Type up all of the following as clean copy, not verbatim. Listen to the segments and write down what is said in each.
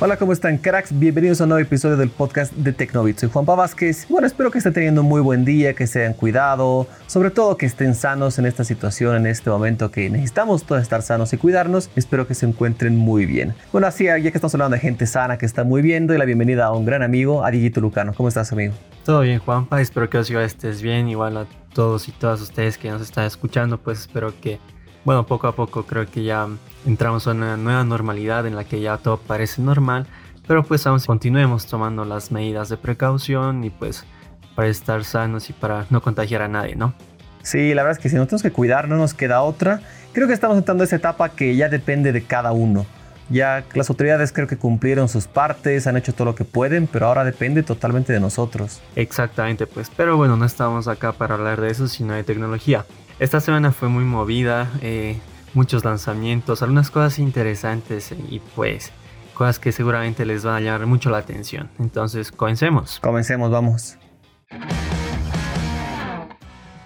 Hola, ¿cómo están, cracks? Bienvenidos a un nuevo episodio del podcast de Tecnobit. Soy Juanpa Vázquez. Bueno, espero que estén teniendo un muy buen día, que se hayan cuidado, sobre todo que estén sanos en esta situación, en este momento que necesitamos todos estar sanos y cuidarnos. Espero que se encuentren muy bien. Bueno, así, ya que estamos hablando de gente sana que está muy bien, doy la bienvenida a un gran amigo, a Digitulucano. ¿Cómo estás, amigo? Todo bien, Juanpa. Espero que estés bien. Igual a todos y todas ustedes que nos están escuchando, pues espero que... Bueno, poco a poco creo que ya entramos a una nueva normalidad en la que ya todo parece normal, pero pues aún continuemos tomando las medidas de precaución y pues para estar sanos y para no contagiar a nadie, ¿no? Sí, la verdad es que si no tenemos que cuidar, no nos queda otra. Creo que estamos entrando a esa etapa que ya depende de cada uno. Ya las autoridades creo que cumplieron sus partes, han hecho todo lo que pueden, pero ahora depende totalmente de nosotros. Exactamente, pues, pero bueno, no estamos acá para hablar de eso, sino de tecnología. Esta semana fue muy movida, muchos lanzamientos, algunas cosas interesantes y pues cosas que seguramente les van a llamar mucho la atención. Entonces, comencemos. Comencemos, vamos.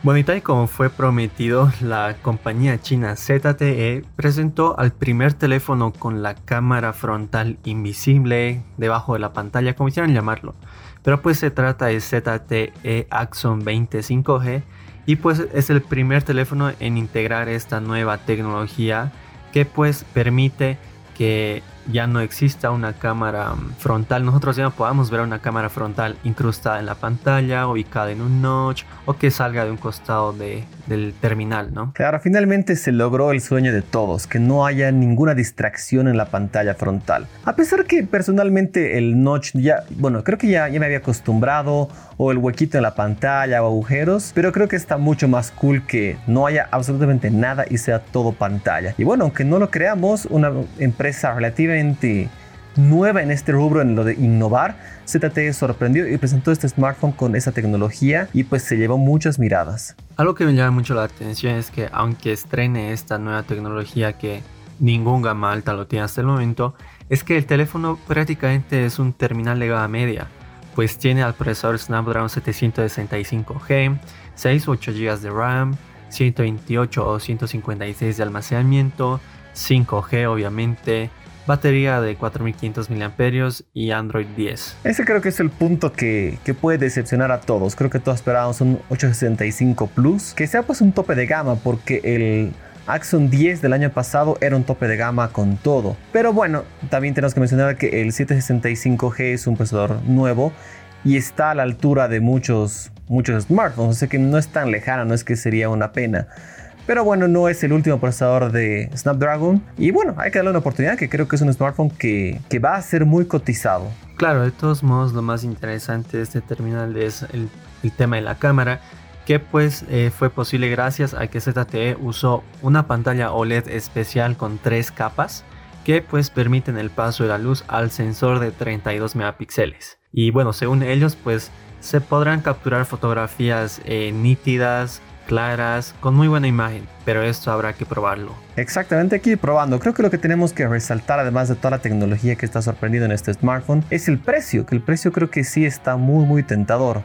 Bueno, y tal y como fue prometido, la compañía china ZTE presentó al primer teléfono con la cámara frontal invisible debajo de la pantalla, como quieran llamarlo. Pero pues se trata de ZTE Axon 20 5G. Y pues es el primer teléfono en integrar esta nueva tecnología que pues permite que ya no exista una cámara frontal. Nosotros ya no podamos ver una cámara frontal incrustada en la pantalla, ubicada en un notch o que salga de un costado del terminal, ¿no? Claro, finalmente se logró el sueño de todos, que no haya ninguna distracción en la pantalla frontal. A pesar que personalmente el notch ya, bueno, creo que ya me había acostumbrado, o el huequito en la pantalla o agujeros, pero creo que está mucho más cool que no haya absolutamente nada y sea todo pantalla. Y bueno, aunque no lo creamos, una empresa relativa nueva en este rubro, en lo de innovar, ZTE sorprendió y presentó este smartphone con esa tecnología y pues se llevó muchas miradas. Algo que me llama mucho la atención es que aunque estrene esta nueva tecnología que ningún gama alta lo tiene hasta el momento, es que el teléfono prácticamente es un terminal de gama media, pues tiene al procesador Snapdragon 765G, 6 u 8 GB de RAM, 128 o 156 de almacenamiento, 5G obviamente, batería de 4500 mAh y Android 10. Ese creo que es el punto que puede decepcionar a todos. Creo que todos esperábamos un 865 Plus, que sea pues un tope de gama, porque el Axon 10 del año pasado era un tope de gama con todo. Pero bueno, también tenemos que mencionar que el 765G es un procesador nuevo y está a la altura de muchos smartphones, así que no es tan lejana, no es que sería una pena. Pero bueno, no es el último procesador de Snapdragon y bueno, hay que darle una oportunidad, que creo que es un smartphone que va a ser muy cotizado. Claro, de todos modos lo más interesante de este terminal es el tema de la cámara, que pues fue posible gracias a que ZTE usó una pantalla OLED especial con 3 capas que pues permiten el paso de la luz al sensor de 32 megapíxeles. Y bueno, según ellos pues se podrán capturar fotografías nítidas, claras, con muy buena imagen, pero esto habrá que probarlo. Exactamente, aquí probando. Creo que lo que tenemos que resaltar, además de toda la tecnología que está sorprendiendo en este smartphone, es el precio, que el precio creo que sí está muy muy tentador.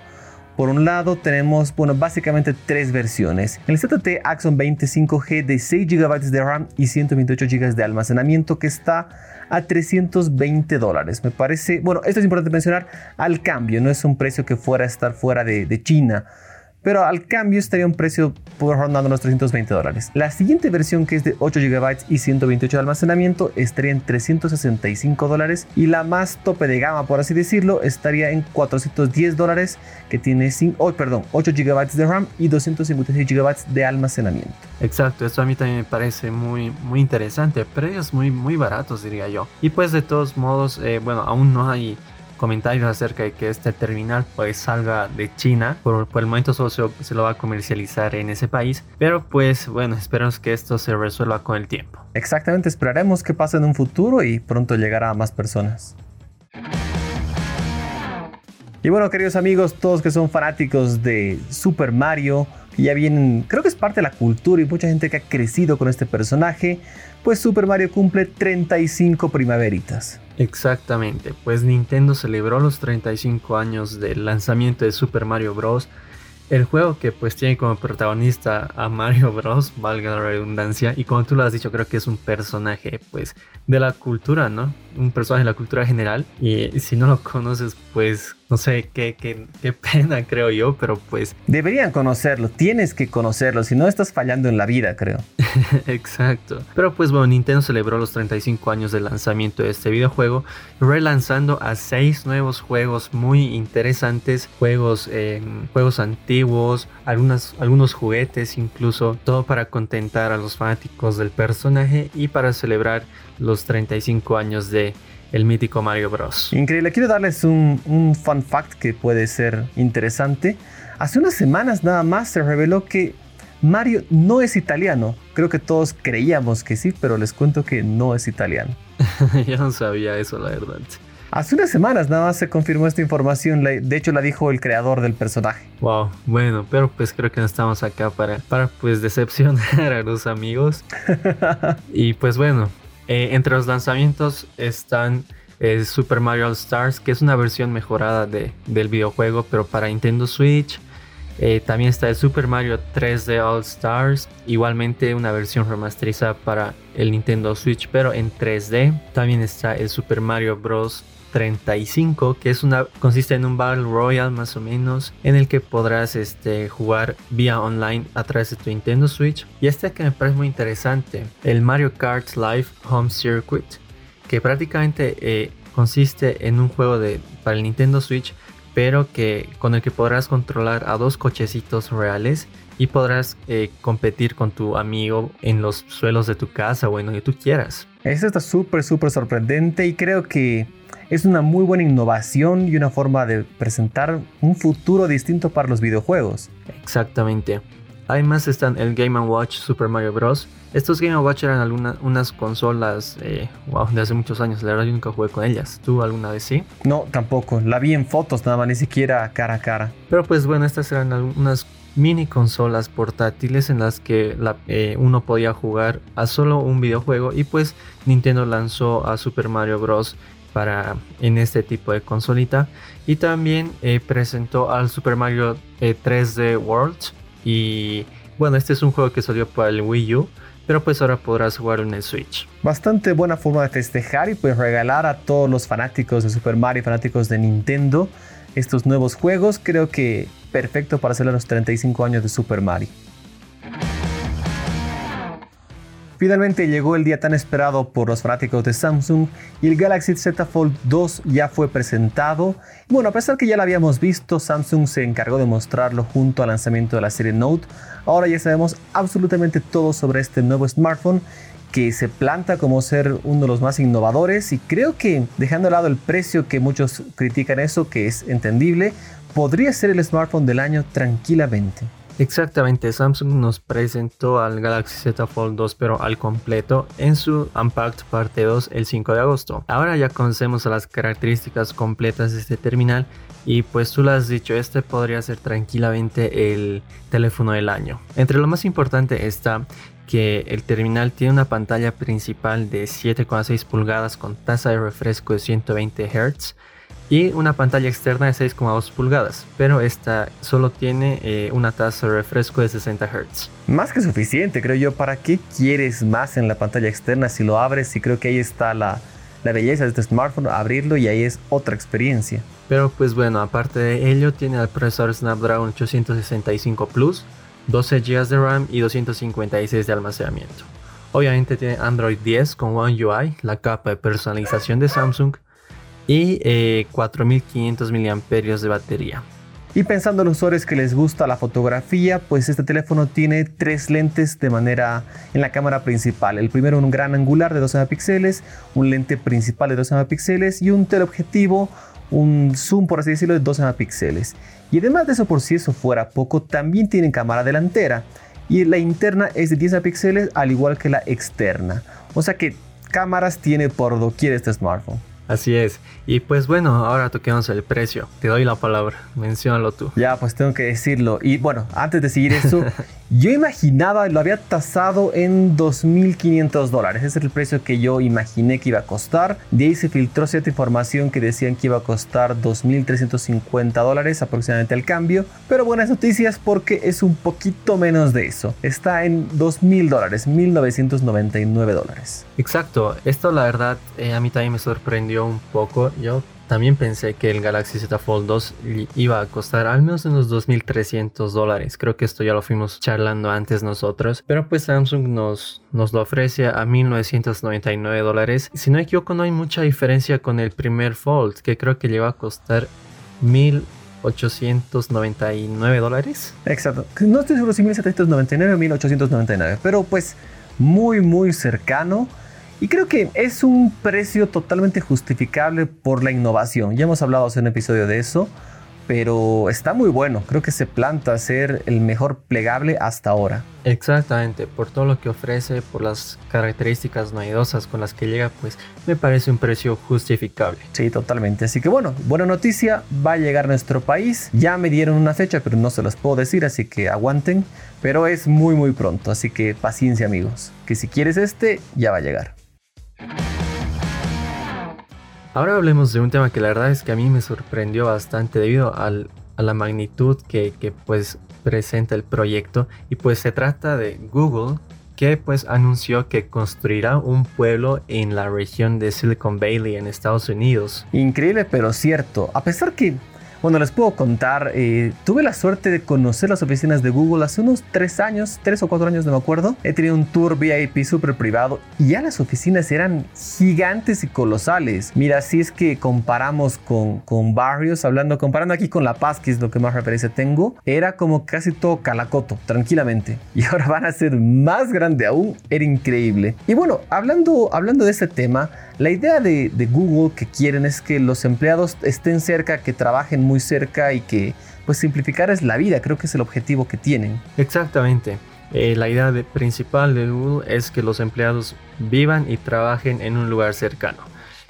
Por un lado tenemos, bueno, básicamente 3 versiones. El ZTE Axon 20 5G de 6 GB de RAM y 128 GB de almacenamiento, que está a $320. Me parece, bueno, esto es importante mencionar, al cambio, no es un precio que fuera a estar fuera de China, pero al cambio estaría un precio por rondando los $320. La siguiente versión, que es de 8 GB y 128 de almacenamiento, estaría en $365, y la más tope de gama, por así decirlo, estaría en $410, que tiene 8 GB de RAM y 256 GB de almacenamiento. Exacto, esto a mí también me parece muy, muy interesante, precios muy, muy baratos, diría yo. Y pues de todos modos, bueno, aún no hay comentarios acerca de que este terminal pues salga de China. Por el momento solo se lo va a comercializar en ese país, pero pues bueno, esperamos que esto se resuelva con el tiempo. Exactamente, esperaremos que pase en un futuro y pronto llegará a más personas. Y bueno, queridos amigos, todos que son fanáticos de Super Mario, ya vienen, creo que es parte de la cultura y mucha gente que ha crecido con este personaje, pues Super Mario cumple 35 primaveritas. Exactamente, pues Nintendo celebró los 35 años del lanzamiento de Super Mario Bros. El juego que pues tiene como protagonista a Mario Bros, valga la redundancia, y como tú lo has dicho, creo que es un personaje pues de la cultura, ¿no? Un personaje de la cultura general, y si no lo conoces pues no sé, qué pena, creo yo, pero pues... Deberían conocerlo, tienes que conocerlo, si no estás fallando en la vida, creo. Exacto. Pero pues bueno, Nintendo celebró los 35 años del lanzamiento de este videojuego, relanzando a 6 nuevos juegos muy interesantes, juegos antiguos, algunos juguetes incluso, todo para contentar a los fanáticos del personaje y para celebrar los 35 años de... el mítico Mario Bros. Increíble. Quiero darles un fun fact que puede ser interesante. Hace unas semanas nada más se reveló que Mario no es italiano. Creo que todos creíamos que sí, pero les cuento que no es italiano. Yo no sabía eso, la verdad. Hace unas semanas nada más se confirmó esta información, de hecho la dijo el creador del personaje. Wow, bueno, pero pues creo que no estamos acá para pues decepcionar a los amigos. Y pues bueno, entre los lanzamientos están Super Mario All Stars, que es una versión mejorada del videojuego, pero para Nintendo Switch. También está el Super Mario 3D All Stars, igualmente una versión remasterizada para el Nintendo Switch, pero en 3D. También está el Super Mario Bros. 35, que consiste en un Battle Royale más o menos, en el que podrás jugar vía online a través de tu Nintendo Switch. Y este que me parece muy interesante, el Mario Kart Live Home Circuit, que prácticamente consiste en un juego para el Nintendo Switch, pero con el que podrás controlar a 2 cochecitos reales y podrás competir con tu amigo en los suelos de tu casa o en donde tú quieras. Esto está súper, súper sorprendente y creo que es una muy buena innovación y una forma de presentar un futuro distinto para los videojuegos. Exactamente. Además están el Game & Watch Super Mario Bros. Estos Game & Watch eran unas consolas de hace muchos años. La verdad yo nunca jugué con ellas. ¿Tú alguna vez sí? No, tampoco. La vi en fotos nada más, ni siquiera cara a cara. Pero pues bueno, estas eran unas mini consolas portátiles en las que uno podía jugar a solo un videojuego. Y pues Nintendo lanzó a Super Mario Bros. En este tipo de consolita. Y también presentó al Super Mario 3D World. Y bueno, este es un juego que salió para el Wii U, pero pues ahora podrás jugarlo en el Switch. Bastante buena forma de festejar y pues regalar a todos los fanáticos de Super Mario, fanáticos de Nintendo, estos nuevos juegos. Creo que perfecto para celebrar los 35 años de Super Mario. Finalmente llegó el día tan esperado por los fanáticos de Samsung y el Galaxy Z Fold 2 ya fue presentado. Bueno, a pesar que ya lo habíamos visto, Samsung se encargó de mostrarlo junto al lanzamiento de la serie Note. Ahora ya sabemos absolutamente todo sobre este nuevo smartphone que se planta como ser uno de los más innovadores y creo que, dejando de lado el precio que muchos critican eso, que es entendible, podría ser el smartphone del año tranquilamente. Exactamente, Samsung nos presentó al Galaxy Z Fold 2 pero al completo en su Unpacked parte 2 el 5 de agosto. Ahora ya conocemos las características completas de este terminal y pues tú lo has dicho, este podría ser tranquilamente el teléfono del año. Entre lo más importante está que el terminal tiene una pantalla principal de 7,6 pulgadas con tasa de refresco de 120 Hz. Y una pantalla externa de 6,2 pulgadas, pero esta solo tiene una tasa de refresco de 60 Hz. Más que suficiente, creo yo. ¿Para qué quieres más en la pantalla externa si lo abres? Y creo que ahí está la belleza de este smartphone, abrirlo y ahí es otra experiencia. Pero pues bueno, aparte de ello, tiene el procesador Snapdragon 865 Plus, 12 GB de RAM y 256 de almacenamiento. Obviamente tiene Android 10 con One UI, la capa de personalización de Samsung, y 4500 mAh de batería. Y pensando en los usuarios que les gusta la fotografía, pues este teléfono tiene 3 lentes en la cámara principal. El primero, un gran angular de 12 megapíxeles, un lente principal de 12 megapíxeles y un teleobjetivo, un zoom por así decirlo, de 12 megapíxeles. Y además de eso, por si eso fuera poco, también tienen cámara delantera. Y la interna es de 10 megapíxeles al igual que la externa. O sea que cámaras tiene por doquier este smartphone. Así es. Y pues bueno, ahora toquemos el precio. Te doy la palabra, menciónalo tú. Ya, pues tengo que decirlo. Y bueno, antes de seguir eso, yo imaginaba, lo había tasado en $2,500. Ese es el precio que yo imaginé que iba a costar. De ahí se filtró cierta información que decían que iba a costar $2,350 aproximadamente al cambio. Pero buenas noticias porque es un poquito menos de eso. Está en $2,000, $1,999. Exacto. Esto la verdad a mí también me sorprendió un poco. Yo también pensé que el Galaxy Z Fold 2 iba a costar al menos unos $2,300. Creo que esto ya lo fuimos charlando antes nosotros, pero pues Samsung nos lo ofrece a $1,999. Si no me equivoco, no hay mucha diferencia con el primer Fold, que creo que le iba a costar $1,899. Exacto, no estoy seguro si $1,799 o $1,899, pero pues muy muy cercano. Y creo que es un precio totalmente justificable por la innovación. Ya hemos hablado hace un episodio de eso, pero está muy bueno. Creo que se planta a ser el mejor plegable hasta ahora. Exactamente, por todo lo que ofrece, por las características novedosas con las que llega, pues me parece un precio justificable. Sí, totalmente. Así que bueno, buena noticia, va a llegar a nuestro país. Ya me dieron una fecha, pero no se las puedo decir, así que aguanten. Pero es muy muy pronto, así que paciencia amigos, que si quieres ya va a llegar. Ahora hablemos de un tema que la verdad es que a mí me sorprendió bastante debido a la magnitud que pues presenta el proyecto, y pues se trata de Google, que pues anunció que construirá un pueblo en la región de Silicon Valley en Estados Unidos. Increíble pero cierto, a pesar que, bueno, les puedo contar, tuve la suerte de conocer las oficinas de Google hace unos 3 o 4 años, no me acuerdo. He tenido un tour VIP súper privado y ya las oficinas eran gigantes y colosales. Mira, si es que comparamos con barrios, comparando aquí con La Paz, que es lo que más referencia tengo, era como casi todo Calacoto, tranquilamente. Y ahora van a ser más grande aún, era increíble. Y bueno, hablando de ese tema, la idea de Google que quieren es que los empleados estén cerca, que trabajen muy cerca y que pues simplificar es la vida. Creo que es el objetivo que tienen. Exactamente. La idea principal de Google es que los empleados vivan y trabajen en un lugar cercano.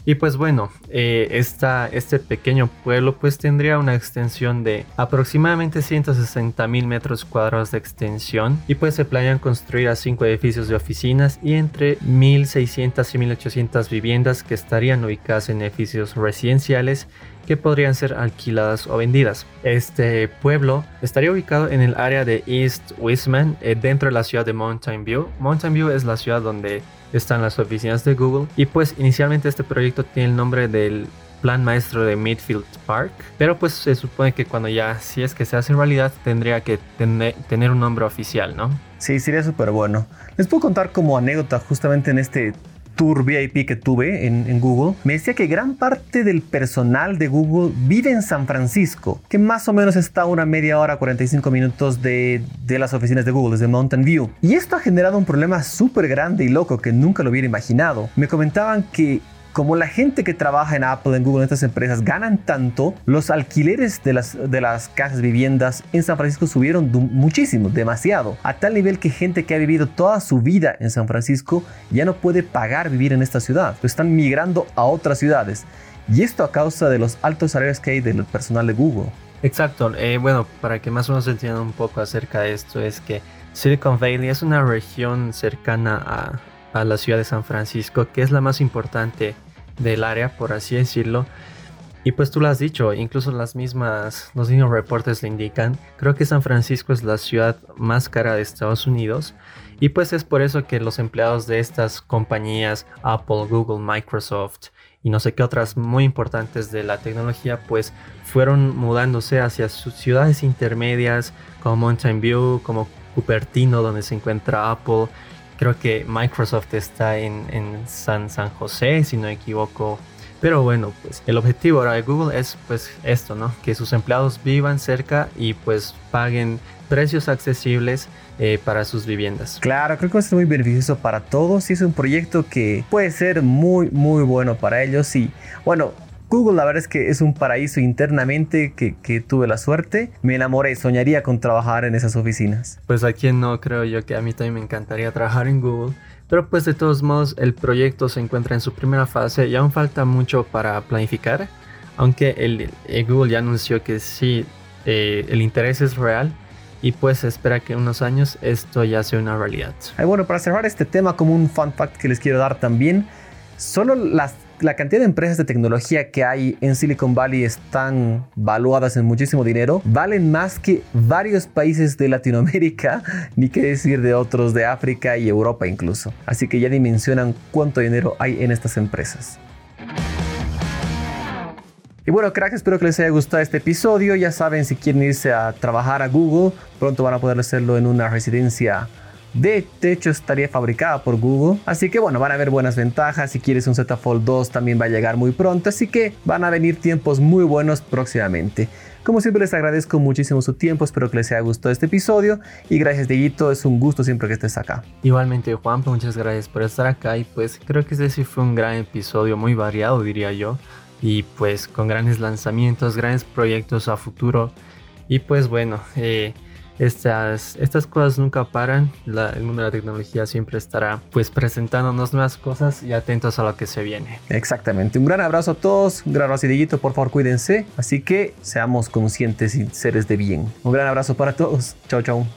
Y pues bueno, este pequeño pueblo pues tendría una extensión de aproximadamente 160,000 metros cuadrados de extensión, y pues se planean construir a 5 edificios de oficinas y entre 1,600 y 1,800 viviendas que estarían ubicadas en edificios residenciales que podrían ser alquiladas o vendidas. Este pueblo estaría ubicado en el área de East Whisman, dentro de la ciudad de Mountain View. Mountain View es la ciudad donde están las oficinas de Google, y pues inicialmente este proyecto tiene el nombre del plan maestro de Midfield Park, pero pues se supone que cuando ya, si es que se hace realidad, tendría que tener un nombre oficial, ¿no? Sí, sería súper bueno. Les puedo contar como anécdota justamente en este tour VIP que tuve en Google, me decía que gran parte del personal de Google vive en San Francisco, que más o menos está a una media hora, 45 minutos de las oficinas de Google, desde Mountain View. Y esto ha generado un problema súper grande y loco que nunca lo hubiera imaginado. Me comentaban que como la gente que trabaja en Apple, en Google, en estas empresas ganan tanto, los alquileres de las casas, viviendas en San Francisco subieron muchísimo, demasiado. A tal nivel que gente que ha vivido toda su vida en San Francisco ya no puede pagar vivir en esta ciudad. Lo están migrando a otras ciudades. Y esto a causa de los altos salarios que hay del personal de Google. Exacto. Bueno, para que más o menos se entienda un poco acerca de esto, es que Silicon Valley es una región cercana a la ciudad de San Francisco, que es la más importante del área, por así decirlo. Y pues tú lo has dicho, incluso los mismos reportes le indican, creo que San Francisco es la ciudad más cara de Estados Unidos, y pues es por eso que los empleados de estas compañías, Apple, Google, Microsoft y no sé qué otras muy importantes de la tecnología, pues fueron mudándose hacia sus ciudades intermedias, como Mountain View, como Cupertino, donde se encuentra Apple. Creo que Microsoft está en San José, si no me equivoco. Pero bueno, pues el objetivo ahora de Google es pues esto, ¿no? Que sus empleados vivan cerca y pues paguen precios accesibles para sus viviendas. Claro, creo que va a ser muy beneficioso para todos y es un proyecto que puede ser muy, muy bueno para ellos. Y bueno, Google la verdad es que es un paraíso internamente que tuve la suerte. Me enamoré, soñaría con trabajar en esas oficinas. Pues a quién no, creo yo que a mí también me encantaría trabajar en Google. Pero pues de todos modos el proyecto se encuentra en su primera fase y aún falta mucho para planificar, aunque el Google ya anunció que sí, el interés es real y pues se espera que en unos años esto ya sea una realidad. Ay, bueno, para cerrar este tema, como un fun fact que les quiero dar también, solo la cantidad de empresas de tecnología que hay en Silicon Valley están valuadas en muchísimo dinero, valen más que varios países de Latinoamérica, ni qué decir de otros de África y Europa incluso. Así que ya dimensionan cuánto dinero hay en estas empresas. Y bueno, cracks, espero que les haya gustado este episodio. Ya saben, si quieren irse a trabajar a Google, pronto van a poder hacerlo en una residencia de hecho estaría fabricada por Google, así que bueno, van a haber buenas ventajas. Si quieres un Z Fold 2 también va a llegar muy pronto, así que van a venir tiempos muy buenos próximamente. Como siempre les agradezco muchísimo su tiempo, espero que les haya gustado este episodio y gracias Dieguito, es un gusto siempre que estés acá. Igualmente Juanpa, muchas gracias por estar acá y pues creo que este sí fue un gran episodio, muy variado diría yo, y pues con grandes lanzamientos, grandes proyectos a futuro y pues bueno, Estas cosas nunca paran, el mundo de la tecnología siempre estará pues presentándonos nuevas cosas y atentos a lo que se viene. Exactamente, un gran abrazo a todos, un gran abrazo a Dieguito, por favor cuídense, así que seamos conscientes y seres de bien. Un gran abrazo para todos, chao chao.